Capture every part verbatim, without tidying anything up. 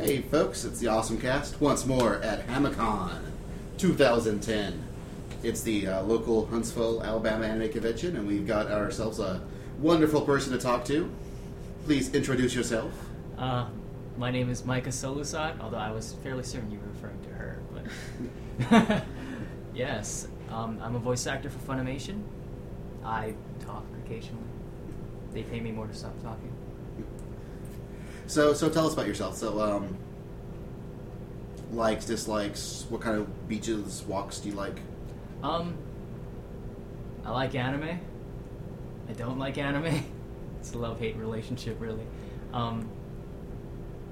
Hey folks, it's the Awesome Cast once more at Hamacon two thousand ten. It's the uh, local Huntsville, Alabama anime convention, and we've got ourselves a wonderful person to talk to. Please introduce yourself. Uh, my name is Micah Solusod, although I was fairly certain you were referring to her. But yes, um, I'm a voice actor for Funimation. I talk occasionally. They pay me more to stop talking. So, so tell us about yourself. So, um, likes, dislikes, what kind of beaches, walks do you like? Um, I like anime. I don't like anime. It's a love-hate relationship, really. Um,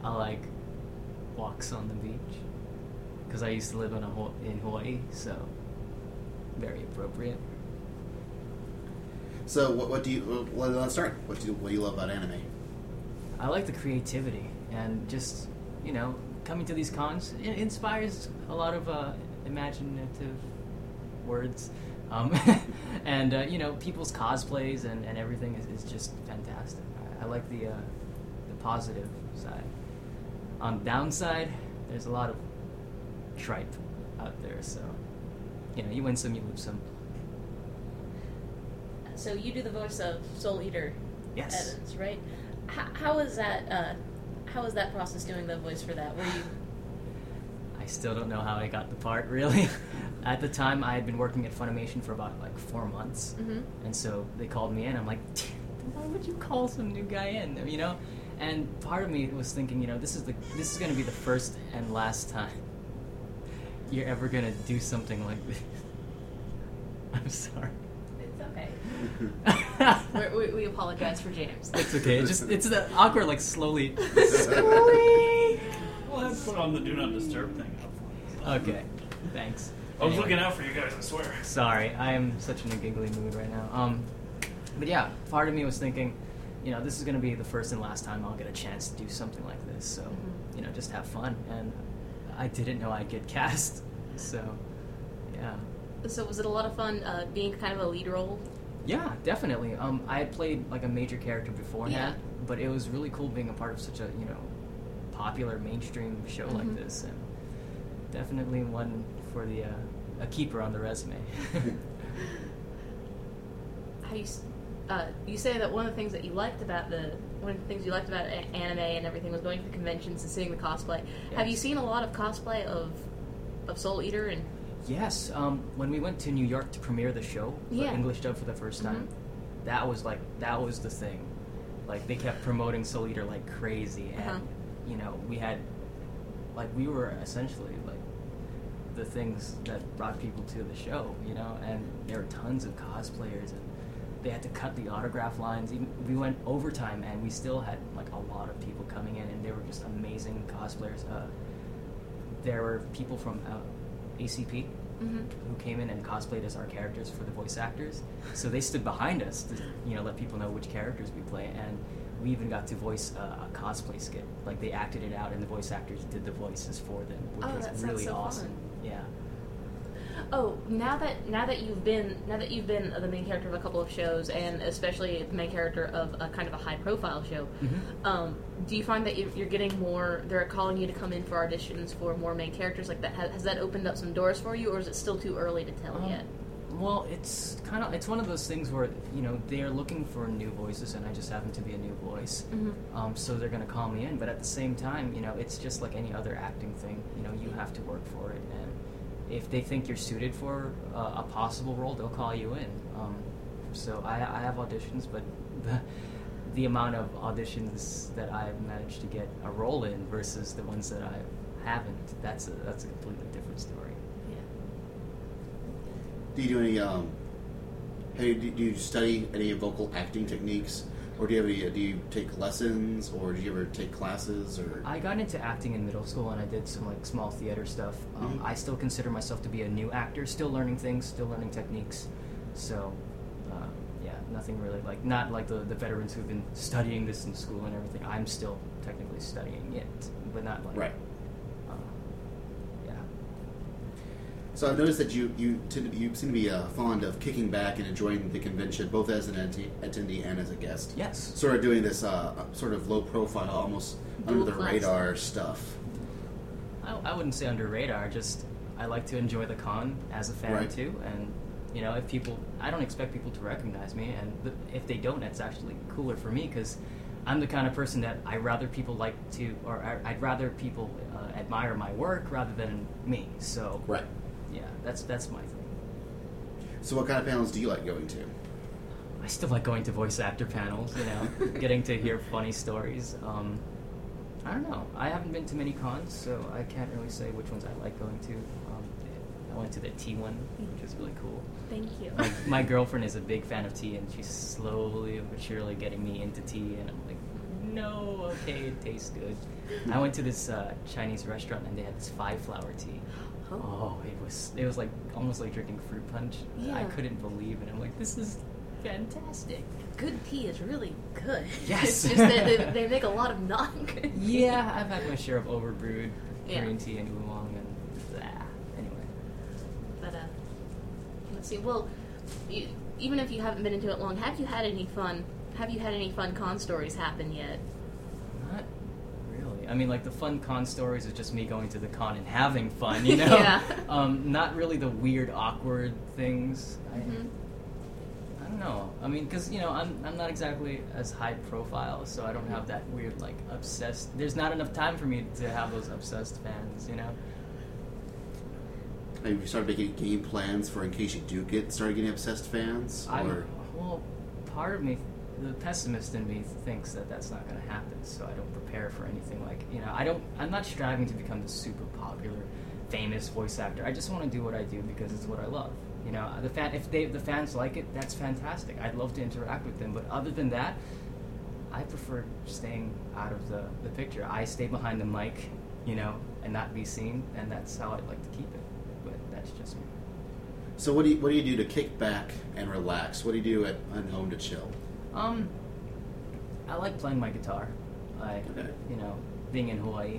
I like walks on the beach, because I used to live in, a, in Hawaii, so very appropriate. So, what, what do you, well, let's start. What do you, what do you love about anime? I like the creativity and just, you know, coming to these cons, it inspires a lot of uh, imaginative words. Um, and, uh, you know, people's cosplays and, and everything is, is just fantastic. I, I like the, uh, the positive side. On the downside, there's a lot of tripe out there, so, you know, you win some, you lose some. So you do the voice of Soul Eater. Yes. Edits, right? How is that? Uh, how is that process doing the voice for that? Were you? I still don't know how I got the part. Really, at the time I had been working at Funimation for about like four months, mm-hmm. and so they called me in. I'm like, why would you call some new guy in? You know, and part of me was thinking, you know, this is the this is going to be the first and last time you're ever going to do something like this. I'm sorry. We're, we, we apologize for James. It's okay. It's just it's the awkward, like slowly. slowly. Well, let's put on the do not disturb thing. Okay, thanks. I was anyway. looking out for you guys. I swear. Sorry, I am such in a giggly mood right now. Um, but yeah, part of me was thinking, you know, this is gonna be the first and last time I'll get a chance to do something like this. So, mm-hmm. you know, just have fun. And I didn't know I'd get cast. So, yeah. So was it a lot of fun uh, being kind of a lead role? Yeah, definitely. Um, I had played like a major character beforehand, yeah. but it was really cool being a part of such a, you know, popular mainstream show mm-hmm. like this, and definitely one for the uh, a keeper on the resume. How you uh, you say that one of the things that you liked about the one of the things you liked about anime and everything was going to the conventions and seeing the cosplay. Yes. Have you seen a lot of cosplay of of Soul Eater and? Yes, um, when we went to New York to premiere the show, the yeah. English dub for the first time, mm-hmm. that was like, that was the thing. Like, they kept promoting Soul Eater like crazy, and, uh-huh. you know, we had, like, we were essentially, like, the things that brought people to the show, you know, and there were tons of cosplayers, and they had to cut the autograph lines. Even, we went overtime, and we still had, like, a lot of people coming in, and they were just amazing cosplayers. Uh, there were people from... Uh, A C P, mm-hmm. who came in and cosplayed as our characters for the voice actors. So they stood behind us to, you know, let people know which characters we play, and we even got to voice uh, a cosplay skit. Like, they acted it out, and the voice actors did the voices for them, which oh, was really so awesome. Fun. Yeah. Oh, now that now that you've been now that you've been the main character of a couple of shows, and especially the main character of a kind of a high-profile show, mm-hmm. um, do you find that you're getting more? They're calling you to come in for auditions for more main characters like that. Has that opened up some doors for you, or is it still too early to tell um, yet? Well, it's kind of it's one of those things where, you know, they're looking for new voices, and I just happen to be a new voice, mm-hmm. um, so they're going to call me in. But at the same time, you know, it's just like any other acting thing. You know, you have to work for it. And if they think you're suited for uh, a possible role, they'll call you in. Um, so I, I have auditions, but the, the amount of auditions that I've managed to get a role in versus the ones that I haven't, that's a, that's a completely different story. Yeah. Do you do any, um, hey, do you study any vocal acting techniques? Or do you have any, do you take lessons, or do you ever take classes? Or I got into acting in middle school, and I did some like small theater stuff. Um, mm-hmm. I still consider myself to be a new actor, still learning things, still learning techniques. So, uh, yeah, nothing really like not like the the veterans who've been studying this in school and everything. I'm still technically studying it, but not like right. Uh, yeah. So I've noticed that you you tend to, you seem to be uh, fond of kicking back and enjoying the convention, both as an attendee and as a guest. Yes. Sort of doing this uh, sort of low profile, almost under the radar stuff. I, I wouldn't say under radar. Just I like to enjoy the con as a fan right. too, and you know if people, I don't expect people to recognize me, and th- if they don't, that's actually cooler for me because I'm the kind of person that I rather people like to, or I, I'd rather people uh, admire my work rather than me. So right. Yeah, that's that's my thing. So what kind of panels do you like going to? I still like going to voice actor panels, you know, getting to hear funny stories. Um, I don't know. I haven't been to many cons, so I can't really say which ones I like going to. Um, I went to the tea one, which was really cool. Thank you. My, my girlfriend is a big fan of tea, and she's slowly but surely getting me into tea, and I'm like, no, okay, it tastes good. I went to this uh, Chinese restaurant, and they had this five-flower tea. Oh, it was it was like almost like drinking fruit punch. Yeah. I couldn't believe it. I'm like, this is fantastic. Good tea is really good. Yes. It's just that they, they make a lot of non-good tea. Yeah, I've had my share of overbrewed yeah. green tea and oolong and blah. Anyway. But, uh, let's see. Well, you, even if you haven't been into it long, have you had any fun, have you had any fun con stories happen yet? Not I mean, like, the fun con stories is just me going to the con and having fun, you know? yeah. Um, not really the weird, awkward things. I, mm-hmm. I don't know. I mean, because, you know, I'm I'm not exactly as high profile, so I don't have that weird, like, obsessed... There's not enough time for me to have those obsessed fans, you know? Have you started making game plans for in case you do get start getting obsessed fans? I, or? Well, part of me... The pessimist in me thinks that that's not going to happen, so I don't prepare for anything like, you know, I don't, I'm not striving to become the super popular, famous voice actor. I just want to do what I do because it's what I love. You know, the fan, if they, the fans like it, that's fantastic. I'd love to interact with them, but other than that, I prefer staying out of the, the picture. I stay behind the mic, you know, and not be seen, and that's how I'd like to keep it, but that's just me. So what do you, what do you do to kick back and relax? What do you do at, at home to chill? Um, I like playing my guitar. I, okay. you know, being in Hawaii,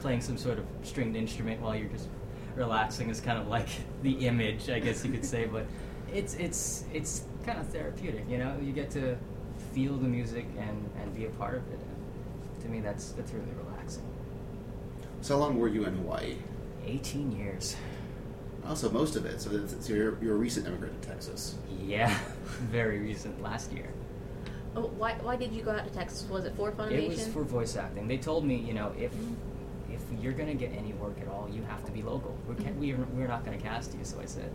playing some sort of stringed instrument while you're just relaxing is kind of like the image, I guess you could say. But it's it's it's kind of therapeutic, you know. You get to feel the music and, and be a part of it. And to me, that's that's really relaxing. So how long were you in Hawaii? Eighteen years. Also, most of it. So it's, you're you're a recent immigrant to Texas. Yeah, very recent. Last year. Oh, why why did you go out to Texas? Was it for Funimation? It was for voice acting. They told me, you know, if mm-hmm. if you're going to get any work at all, you have to be local. We can't, mm-hmm. we're, we're not going to cast you. So I said,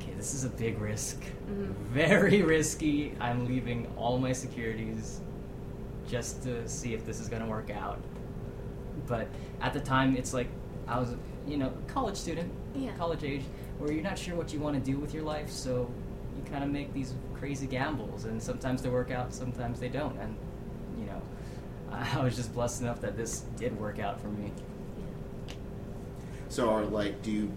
okay, this is a big risk. Mm-hmm. Very risky. I'm leaving all my securities just to see if this is going to work out. But at the time, it's like I was, you know, a college student, yeah. college age, where you're not sure what you want to do with your life, so you kind of make these crazy gambles, and sometimes they work out, sometimes they don't, and you know, I was just blessed enough that this did work out for me. So, are like, do you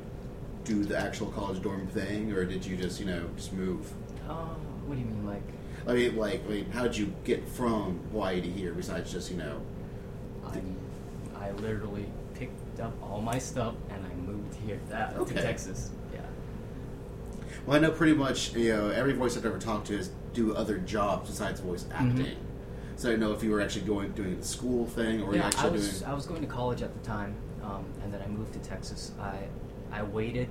do the actual college dorm thing, or did you just, you know, just move? Oh, uh, what do you mean, like? I mean, like, I mean, how did you get from Hawaii to here? Besides just, you know, I, I literally picked up all my stuff and I moved here that, okay. to Texas. Well, I know pretty much, you know, every voice I've ever talked to is do other jobs besides voice acting. Mm-hmm. So I didn't know if you were actually going doing the school thing or yeah, you actually I was, doing... I was going to college at the time, um, and then I moved to Texas. I I waited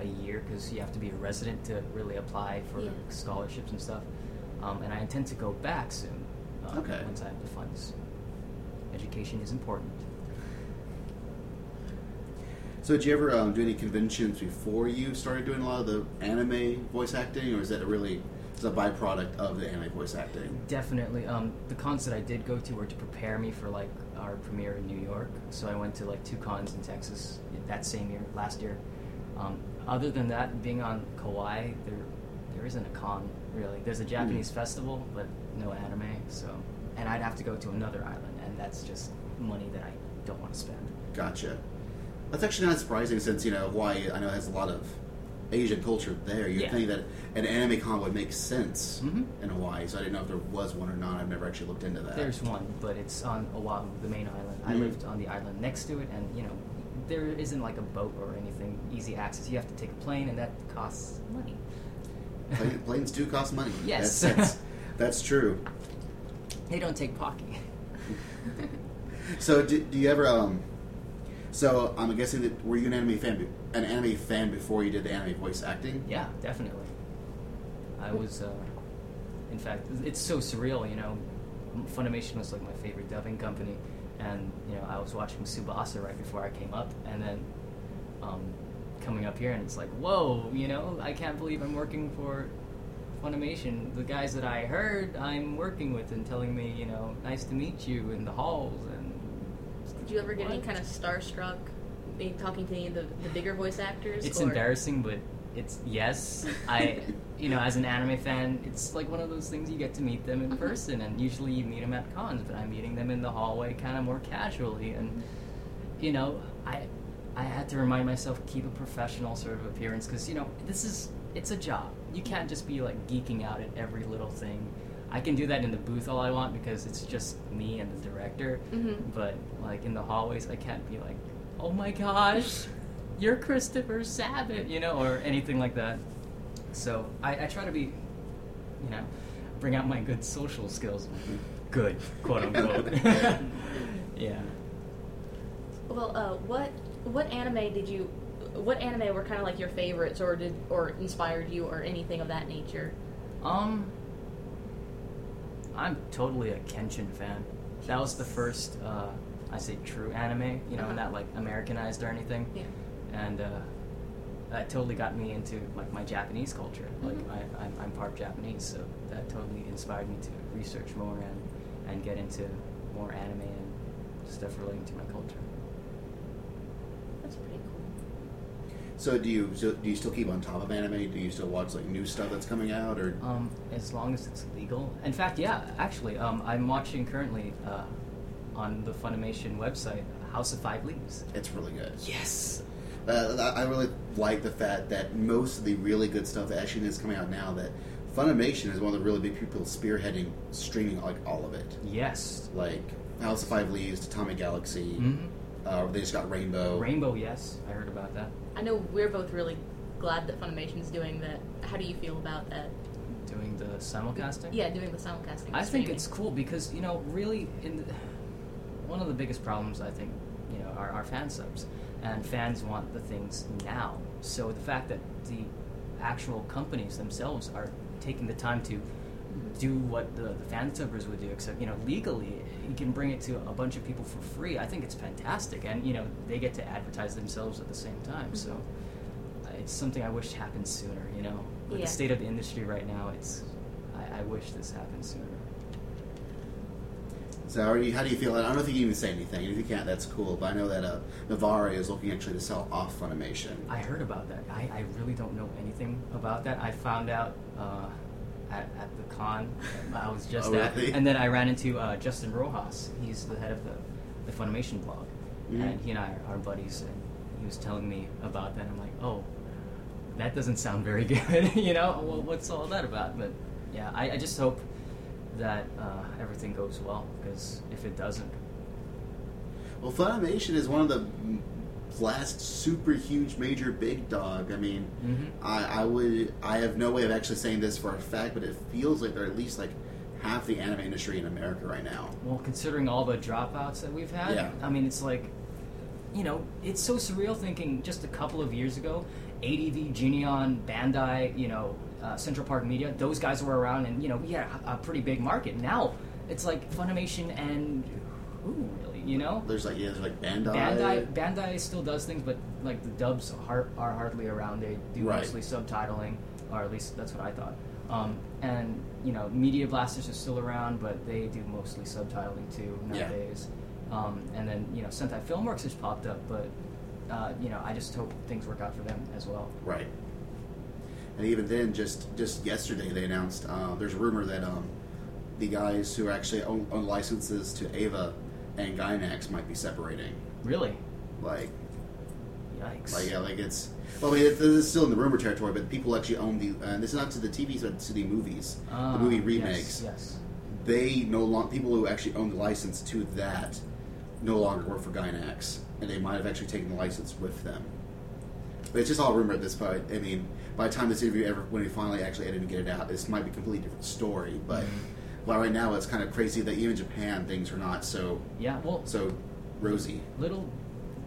a year because you have to be a resident to really apply for yeah. scholarships and stuff. Um, and I intend to go back soon. Um, okay. Once I have the funds. Education is important. So did you ever um, do any conventions before you started doing a lot of the anime voice acting, or is that a really is a byproduct of the anime voice acting? Definitely. Um, the cons that I did go to were to prepare me for like our premiere in New York. So I went to like two cons in Texas that same year, last year. Um, other than that, being on Kauai, there there isn't a con really. There's a Japanese mm-hmm. festival, but no anime, so, and I'd have to go to another island, and that's just money that I don't want to spend. Gotcha. That's actually not surprising, since, you know, Hawaii, I know, has a lot of Asian culture there. You'd yeah. think that an anime con would make sense mm-hmm. in Hawaii, so I didn't know if there was one or not. I've never actually looked into that. There's one, but it's on Oahu, the main island. Mm-hmm. I lived on the island next to it, and, you know, there isn't, like, a boat or anything, easy access. You have to take a plane, and that costs money. Plane, planes do cost money. Yes. That's, that's, that's true. They don't take Pocky. So, do, do you ever, um... So, I'm guessing that, were you an anime fan be- an anime fan before you did the anime voice acting? Yeah, definitely. I was, uh... in fact, it's so surreal, you know. Funimation was, like, my favorite dubbing company. And, you know, I was watching Tsubasa right before I came up, and then um, coming up here, and it's like, whoa, you know, I can't believe I'm working for Funimation. The guys that I heard I'm working with and telling me, you know, nice to meet you in the halls. And did you ever get what? any kind of starstruck, talking to any of the, the bigger voice actors? It's or? embarrassing, but it's, yes, I, you know, as an anime fan, it's like one of those things you get to meet them in mm-hmm. person, and usually you meet them at cons, but I'm meeting them in the hallway kind of more casually, and, you know, I I had to remind myself, keep a professional sort of appearance, because, you know, this is, it's a job. You can't just be, like, geeking out at every little thing. I can do that in the booth all I want, because it's just me and the director, mm-hmm. but, like, in the hallways, I can't be like, oh my gosh, you're Christopher Sabat, you know, or anything like that. So I, I try to be, you know, bring out my good social skills. Good, quote unquote. Yeah. Well, uh, what what anime did you? What anime were kind of like your favorites, or did, or inspired you, or anything of that nature? Um, I'm totally a Kenshin fan. That was the first, uh, I say, true anime. You know, uh-huh. not like Americanized or anything. Yeah. And uh, that totally got me into, like, my Japanese culture. Like, mm-hmm. I, I'm, I'm part Japanese, so that totally inspired me to research more and, and get into more anime and stuff relating to my culture. That's pretty cool. So do you so do you still keep on top of anime? Do you still watch, like, new stuff that's coming out, or? Um, as long as it's legal. In fact, yeah, actually, um, I'm watching currently uh, on the Funimation website, House of Five Leaves. It's really good. Yes. Uh, I really like the fact that most of the really good stuff that actually is coming out now, that Funimation is one of the really big people spearheading, streaming, like, all of it. Yes. Like House of Five Leaves, Atomic Galaxy. Mm-hmm. Uh, they just got Rainbow. Rainbow, yes. I heard about that. I know we're both really glad that Funimation's doing that. How do you feel about that? Doing the simulcasting? Yeah, doing the simulcasting. I think it's cool because, you know, really, in the, one of the biggest problems, I think, you know, are, are fan subs. And fans want the things now. So the fact that the actual companies themselves are taking the time to do what the, the fan subbers would do, except, you know, legally, you can bring it to a bunch of people for free. I think it's fantastic. And, you know, they get to advertise themselves at the same time. So uh, it's something I wish happened sooner, you know. With yeah. the state of the industry right now, it's I, I wish this happened sooner. So how do you feel? I don't think you can even say anything. If you can't, that's cool. But I know that uh, Navarre is looking actually to sell off Funimation. I heard about that. I, I really don't know anything about that. I found out uh, at, at the con I was just oh, at. Really? And then I ran into uh, Justin Rojas. He's the head of the, the Funimation blog. Mm-hmm. And he and I are buddies. And he was telling me about that. I'm like, oh, that doesn't sound very good. You know, well, what's all that about? But yeah, I, I just hope that uh, everything goes well, because if it doesn't... Well, Funimation is one of the last super huge major big dog. I mean, mm-hmm. I, I would... I have no way of actually saying this for a fact, but it feels like they're at least like half the anime industry in America right now. Well, considering all the dropouts that we've had, yeah. I mean, it's like, you know, it's so surreal thinking just a couple of years ago, A D V, Geneon, Bandai, you know, Uh, Central Park Media, those guys were around, and, you know, we had a, a pretty big market. Now, it's like Funimation and who, really, you know? There's like, yeah, there's like Bandai. Bandai, Bandai still does things, but, like, the dubs are, are hardly around. They do right. mostly subtitling, or at least that's what I thought. Um, and, you know, Media Blasters are still around, but they do mostly subtitling, too, nowadays. Yeah. Um, and then, you know, Sentai Filmworks has popped up, but, uh, you know, I just hope things work out for them as well. Right. And even then, just, just yesterday, they announced, uh, there's a rumor that um, the guys who actually own, own licenses to Ava and Gainax might be separating. Really? Like... Yikes. Like, yeah, like it's... Well, I mean, this is still in the rumor territory, but people actually own the... Uh, this is not to the T Vs, but to the movies. Uh, the movie remakes. Yes, yes. They no longer... People who actually own the license to that no longer work for Gainax, and they might have actually taken the license with them. But it's just all rumor at this point. I mean, by the time this interview ever... When we finally actually edit and get it out, this might be a completely different story, but... Well, right now it's kind of crazy that even in Japan things are not so... Yeah, well... So rosy. Little...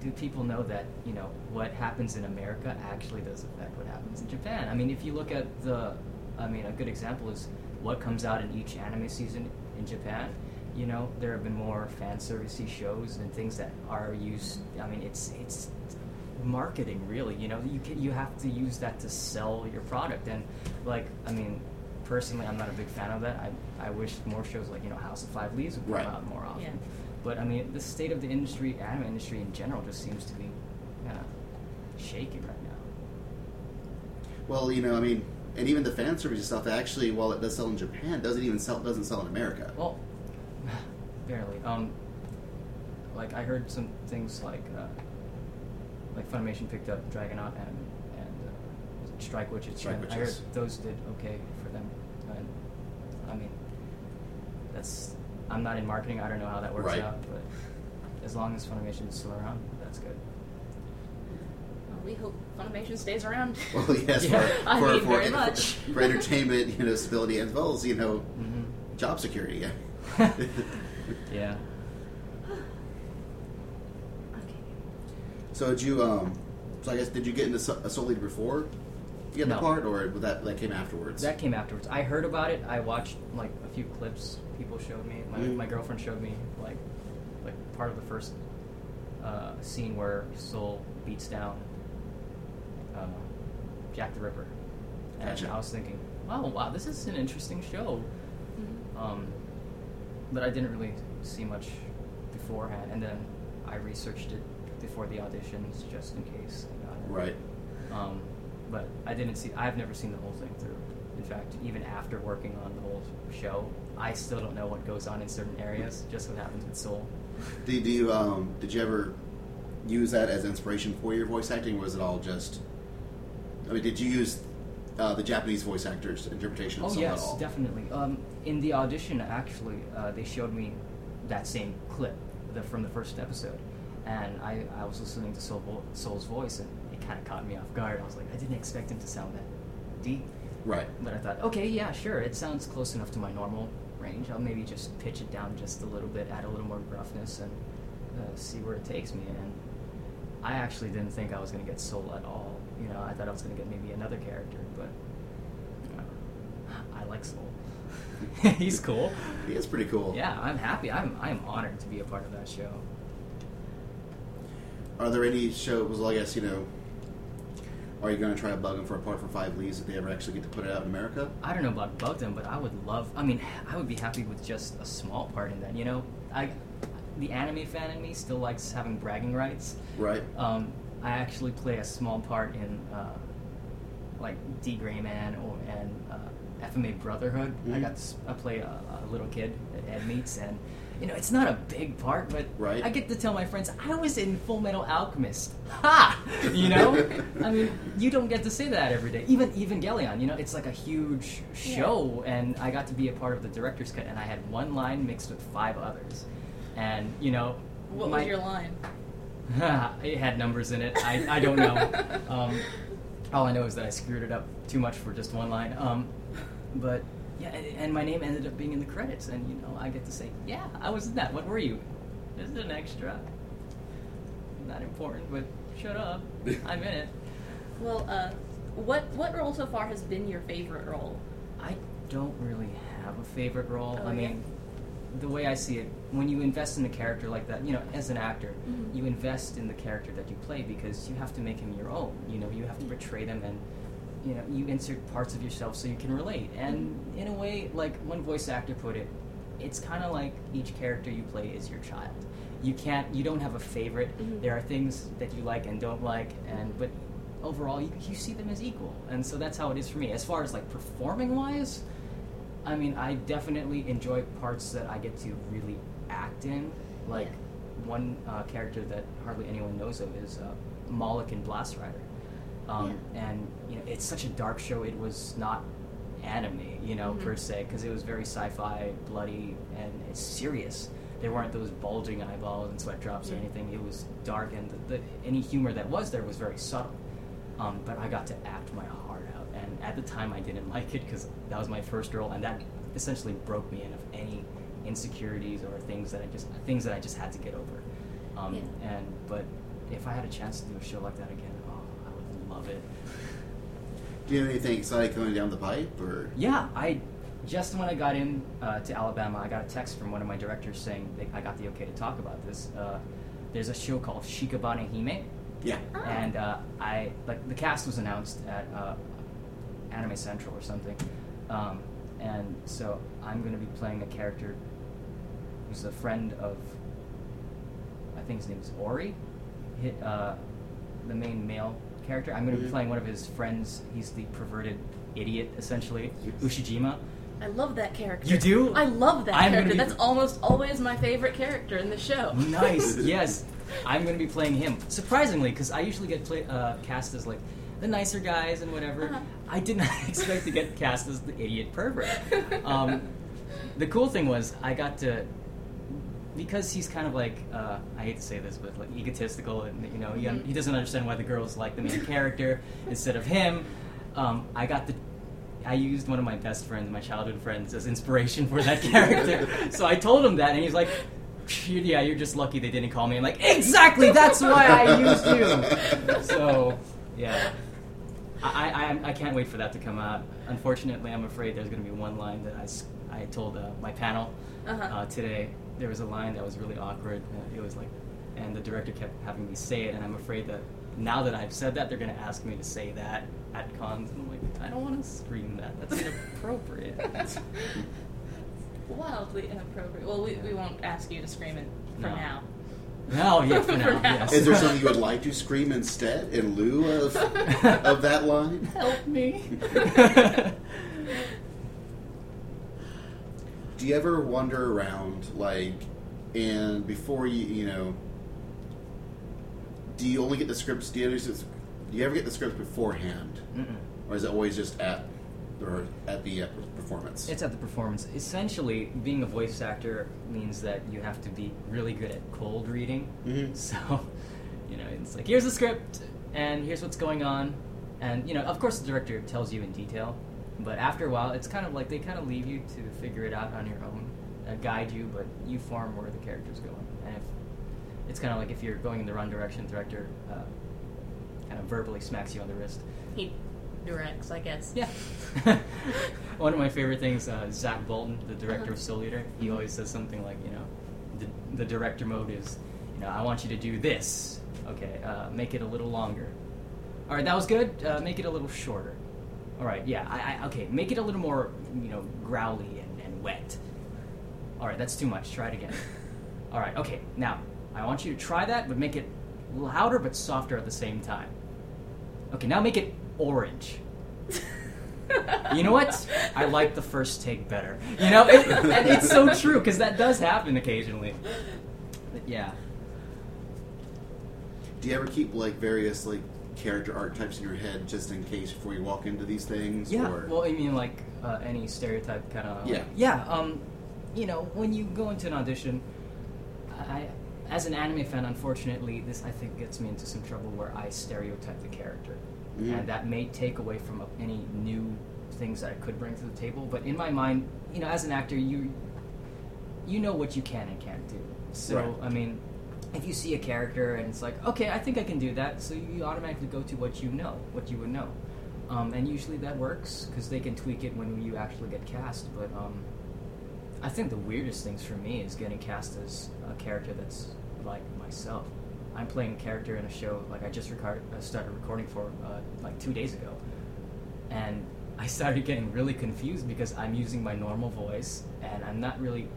Do people know that, you know, what happens in America actually does affect what happens in Japan? I mean, if you look at the, I mean, a good example is what comes out in each anime season in Japan. You know, there have been more fan service-y shows and things that are used. I mean, it's it's marketing, really. You know, you can, you have to use that to sell your product. And like, I mean, personally, I'm not a big fan of that. I I wish more shows like, you know, House of Five Leaves would come right. out more often. Yeah. But, I mean, the state of the industry, anime industry in general, just seems to be kind of shaky right now. Well, you know, I mean, and even the fan service stuff, actually, while it does sell in Japan, doesn't even sell, doesn't sell in America. Well, barely. Um, like, I heard some things like, uh, like Funimation picked up Dragonaut and, and uh, was it Strike Witches. Strike Witches. I heard those did okay for them. And, I mean, that's... I'm not in marketing. I don't know how that works right. out, but as long as Funimation is still around, that's good. Well, we hope Funimation stays around. Well, yes, yeah. for, I for, mean, for, very for, much. for, for entertainment, you know, stability, as well as, you know, mm-hmm. job security. Yeah. yeah. Okay. So did you? Um, so I guess did you get into a Soul Eater before? You got no. the part, or that that came afterwards? That came afterwards. I heard about it. I watched like a few clips. People showed me. My mm. my girlfriend showed me like like part of the first uh, scene where Soul beats down uh, Jack the Ripper, and gotcha. I was thinking, "Oh wow, this is an interesting show." Mm-hmm. Um, but I didn't really see much beforehand, and then I researched it before the auditions just in case. I got it. Right. Um, But I didn't see. I've never seen the whole thing through. In fact, even after working on the whole show, I still don't know what goes on in certain areas. Just what happens with Soul. Did you um, did you ever use that as inspiration for your voice acting, or was it all just? I mean, did you use uh, the Japanese voice actors' interpretation of Soul at all? Oh yes, definitely. Um, in the audition, actually, uh, they showed me that same clip the, from the first episode, and I, I was listening to Soul, Soul's voice and. Kind of caught me off guard. I was like, I didn't expect him to sound that deep. Right. But I thought, okay, yeah, sure, it sounds close enough to my normal range. I'll maybe just pitch it down just a little bit, add a little more gruffness, and uh, see where it takes me. And I actually didn't think I was going to get Soul at all. You know, I thought I was going to get maybe another character, but you know, I like Soul. He's cool. He is pretty cool. Yeah, I'm happy. I'm I'm honored to be a part of that show. Are there any shows? Well, I guess you know. Are you going to try to bug them for a part for Five Leaves if they ever actually get to put it out in America? I don't know about bug them, but I would love... I mean, I would be happy with just a small part in that, you know? I, the anime fan in me still likes having bragging rights. Right. Um, I actually play a small part in, uh, like, D. Greyman or, and uh, F M A Brotherhood. Mm-hmm. I got to, I play a, a little kid that Ed meets, and, you know, it's not a big part, but right. I get to tell my friends, I was in Fullmetal Alchemist. Ha! You know? I mean, you don't get to say that every day. Even Evangelion, you know, it's like a huge show, yeah. and I got to be a part of the director's cut, and I had one line mixed with five others. And, you know... What my, was your line? It had numbers in it. I, I don't know. Um, all I know is that I screwed it up too much for just one line. Um, but, yeah, and, and my name ended up being in the credits, and, you know, I get to say, yeah, I was in that. What were you? This is an extra. Not important, but... Shut up. I'm in it. Well, uh, what what role so far has been your favorite role? I don't really have a favorite role. Oh, I yeah. mean, the way I see it, when you invest in a character like that, you know, as an actor, mm-hmm. you invest in the character that you play because you have to make him your own. You know, you have to portray them and, you know, you insert parts of yourself so you can relate. And in a way, like one voice actor put it, it's kind of like each character you play is your child. You can't. You don't have a favorite. Mm-hmm. There are things that you like and don't like, and but overall, you, you see them as equal, and so that's how it is for me. As far as like performing wise, I mean, I definitely enjoy parts that I get to really act in. Like, yeah. one uh, character that hardly anyone knows of is uh, Moloch in Blast Rider. Um, yeah. And, you know, it's such a dark show. It was not anime, you know, mm-hmm. per se, because it was very sci-fi, bloody, and it's serious. There weren't those bulging eyeballs and sweat drops yeah. or anything. It was dark, and the, the, any humor that was there was very subtle. Um, but I got to act my heart out, and at the time I didn't like it because that was my first role, and that essentially broke me in of any insecurities or things that I just things that I just had to get over. Um, yeah. And but if I had a chance to do a show like that again, oh, I would love it. Do you have anything exciting coming down the pipe, or? Yeah, I. Just when I got in uh, to Alabama, I got a text from one of my directors saying they, I got the okay to talk about this. Uh, there's a show called Shikabane Hime. Yeah. Oh. And uh, I like the cast was announced at uh, Anime Central or something, um, and so I'm going to be playing a character who's a friend of, I think his name is Ori, he, uh, the main male character. I'm going to mm-hmm. be playing one of his friends. He's the perverted idiot, essentially, Ushijima. I love that character. You do? I love that I'm character. Be... That's almost always my favorite character in the show. Nice, yes. I'm going to be playing him. Surprisingly, because I usually get play, uh, cast as, like, the nicer guys and whatever. Uh-huh. I did not expect to get cast as the idiot pervert. Um, the cool thing was, I got to... Because he's kind of like, uh, I hate to say this, but like egotistical, and, you know, mm-hmm. he, he doesn't understand why the girls like the main character instead of him. Um, I got the... I used one of my best friends, my childhood friends, as inspiration for that character. So I told him that, and he's like, yeah, you're just lucky they didn't call me. I'm like, exactly, that's why I used you. So, yeah. I, I I can't wait for that to come out. Unfortunately, I'm afraid there's going to be one line that I, I told uh, my panel uh-huh. uh, today. There was a line that was really awkward. It was like, and the director kept having me say it, and I'm afraid that now that I've said that, they're going to ask me to say that at cons, and I'm like, I don't want to scream that. That's inappropriate. That's wildly inappropriate. Well, we, we won't ask you to scream it for no. now. No, yeah, for, for now. now. Yes. Is there something you would like to scream instead, in lieu of of that line? Help me. Do you ever wander around, like, and before you, you know, do you only get the scripts, do you ever, do you ever get the scripts beforehand? Mm-mm. Or is it always just at or at the performance? It's at the performance. Essentially, being a voice actor means that you have to be really good at cold reading. Mm-hmm. So, you know, it's like, here's the script, and here's what's going on. And, you know, of course the director tells you in detail, but after a while, it's kind of like they kind of leave you to figure it out on your own, uh, guide you, but you form where the character's going. And if It's kind of like if you're going in the wrong direction, the director uh, kind of verbally smacks you on the wrist. He directs, I guess. Yeah. One of my favorite things, uh, Zach Bolton, the director uh-huh. of Soul Eater, he always says something like, you know, the, the director mode is, you know, I want you to do this. Okay, uh, make it a little longer. All right, that was good. Uh, make it a little shorter. All right, yeah, I, I, okay, make it a little more, you know, growly and, and wet. All right, that's too much. Try it again. All right, okay, now... I want you to try that, but make it louder but softer at the same time. Okay, now make it orange. You know what? I like the first take better. You know, it, and it's so true, because that does happen occasionally. But yeah. Do you ever keep, like, various, like, character archetypes in your head just in case before you walk into these things? Yeah, or? Well, I mean, like, uh, any stereotype kind of... Yeah. Yeah, um, you know, when you go into an audition, I... As an anime fan, unfortunately, this, I think, gets me into some trouble where I stereotype the character. Mm. And that may take away from any new things that I could bring to the table. But in my mind, you know, as an actor, you you know what you can and can't do. So, right. I mean, if you see a character and it's like, okay, I think I can do that, so you automatically go to what you know, what you would know. Um, and usually that works, because they can tweak it when you actually get cast, but... Um, I think the weirdest things for me is getting cast as a character that's like myself. I'm playing a character in a show, like I just record, I started recording for uh, like two days ago, and I started getting really confused because I'm using my normal voice, and I'm not really,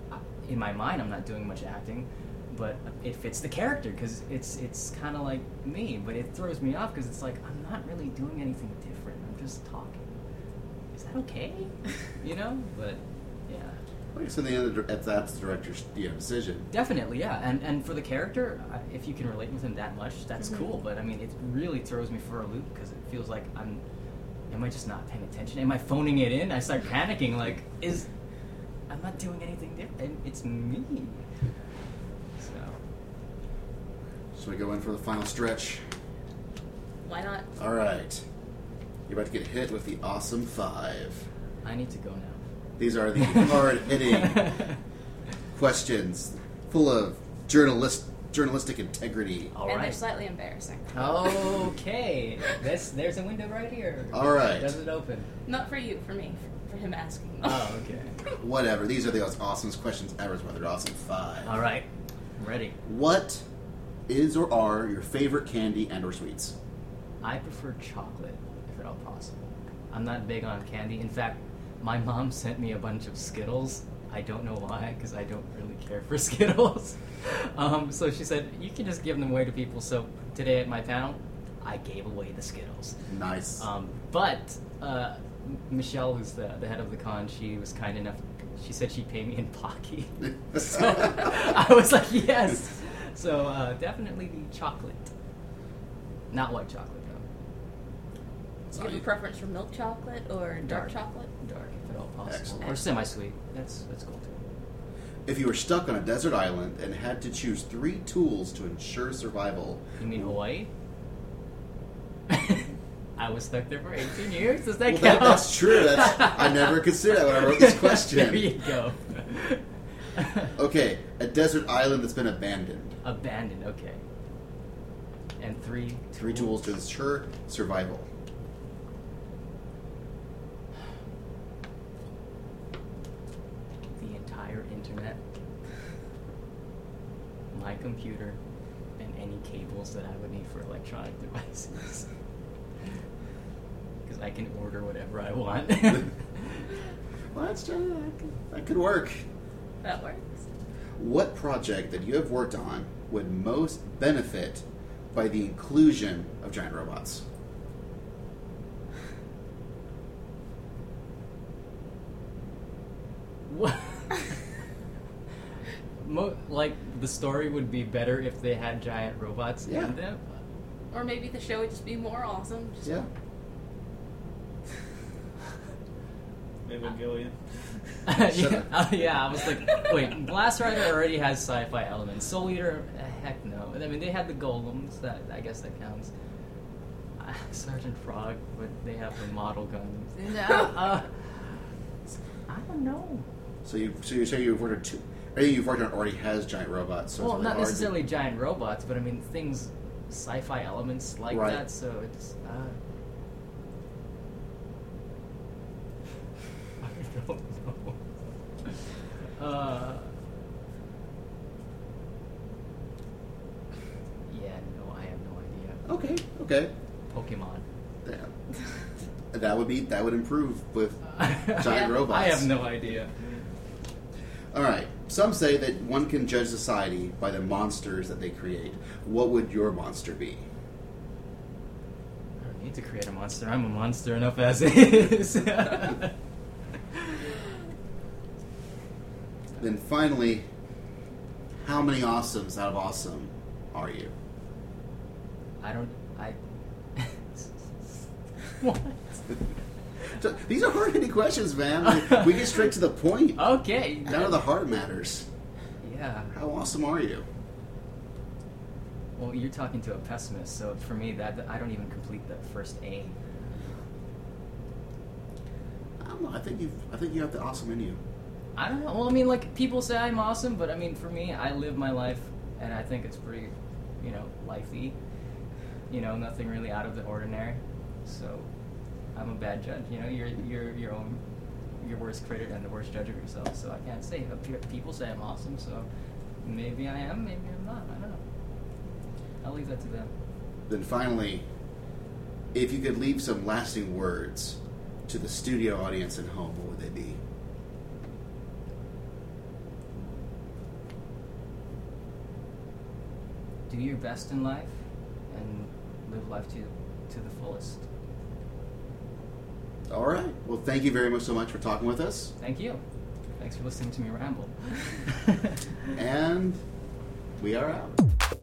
in my mind I'm not doing much acting, but it fits the character because it's it's kind of like me, but it throws me off because it's like I'm not really doing anything different, I'm just talking. Is that okay? You know? But... Like I said, the end of the, that's the director's you know, decision. Definitely, yeah. And and for the character, if you can relate with him that much, that's mm-hmm. cool. But I mean, it really throws me for a loop because it feels like I'm. Am I just not paying attention? Am I phoning it in? I start panicking. Like, is I'm not doing anything different. It's me. So. So we go in for the final stretch. Why not? All right. You're about to get hit with the awesome five. I need to go now. These are the hard-hitting questions, full of journalist journalistic integrity. All right. And they're slightly embarrassing. Okay, this there's a window right here. All right, does it open? Not for you, for me, for him asking. Oh, okay. Whatever. These are the awesomest questions ever. Is why they're awesome five. All right, I'm ready. What is or are your favorite candy and/or sweets? I prefer chocolate, if at all possible. I'm not big on candy. In fact. My mom sent me a bunch of Skittles. I don't know why, because I don't really care for Skittles. Um, so she said, you can just give them away to people. So today at my panel, I gave away the Skittles. Nice. Um, but uh, Michelle, who's the, the head of the con, she was kind enough. She said she'd pay me in Pocky. So I was like, yes. So uh, definitely the chocolate. Not white chocolate. Do you have a preference for milk chocolate or dark, dark chocolate? Dark, if at all possible. Excellent. Or semi-sweet. That's that's cool, too. If you were stuck on a desert island and had to choose three tools to ensure survival... You mean Hawaii? I was stuck there for eighteen years. Does that well, count? That, that's true. That's, I never considered that when I wrote this question. There you go. Okay, a desert island that's been abandoned. Abandoned, okay. And three tools. Three tools to ensure survival. Internet, my computer, and any cables that I would need for electronic devices. Because I can order whatever I want. Well, that's true. That could, that could work. That works. What project that you have worked on would most benefit by the inclusion of giant robots? What? Mo- like, the story would be better if they had giant robots yeah. in them. Or maybe the show would just be more awesome. Just yeah. Evangelion. yeah, uh, yeah, I was like, wait, Blast Rider already has sci-fi elements. Soul Eater, heck no. I mean, they had the golems, that I guess that counts. Uh, Sergeant Frog, but they have the model guns. No. Uh, I don't know. So you, so you say you've ordered two... I think you've worked on already has giant robots. So well, really not necessarily to... giant robots, but I mean things, sci-fi elements like right. that. So it's. Uh... I don't know. Uh... Yeah, no, I have no idea. Okay, okay. Pokemon. Yeah. that would be that would improve with giant yeah, robots. I have no idea. All right. Some say that one can judge society by the monsters that they create. What would your monster be? I don't need to create a monster. I'm a monster enough as is. Then finally, how many awesomes out of awesome are you? I don't... I... What? So, these are hard-hitting questions, man. Like, we get straight to the point. Okay. None of the heart matters. Yeah. How awesome are you? Well, you're talking to a pessimist, so for me, that I don't even complete that first A. I don't know. I think you. I think you have the awesome in you. I don't know. Well, I mean, like people say I'm awesome, but I mean, for me, I live my life, and I think it's pretty, you know, lifey. You know, nothing really out of the ordinary. So. I'm a bad judge, you know. You're you're your own, your worst critic and the worst judge of yourself. So I can't say. But people say I'm awesome, so maybe I am, maybe I'm not. I don't know. I'll leave that to them. Then finally, if you could leave some lasting words to the studio audience at home, what would they be? Do your best in life and live life to to the fullest. All right. Well, thank you very much so much for talking with us. Thank you. Thanks for listening to me ramble. And we are out.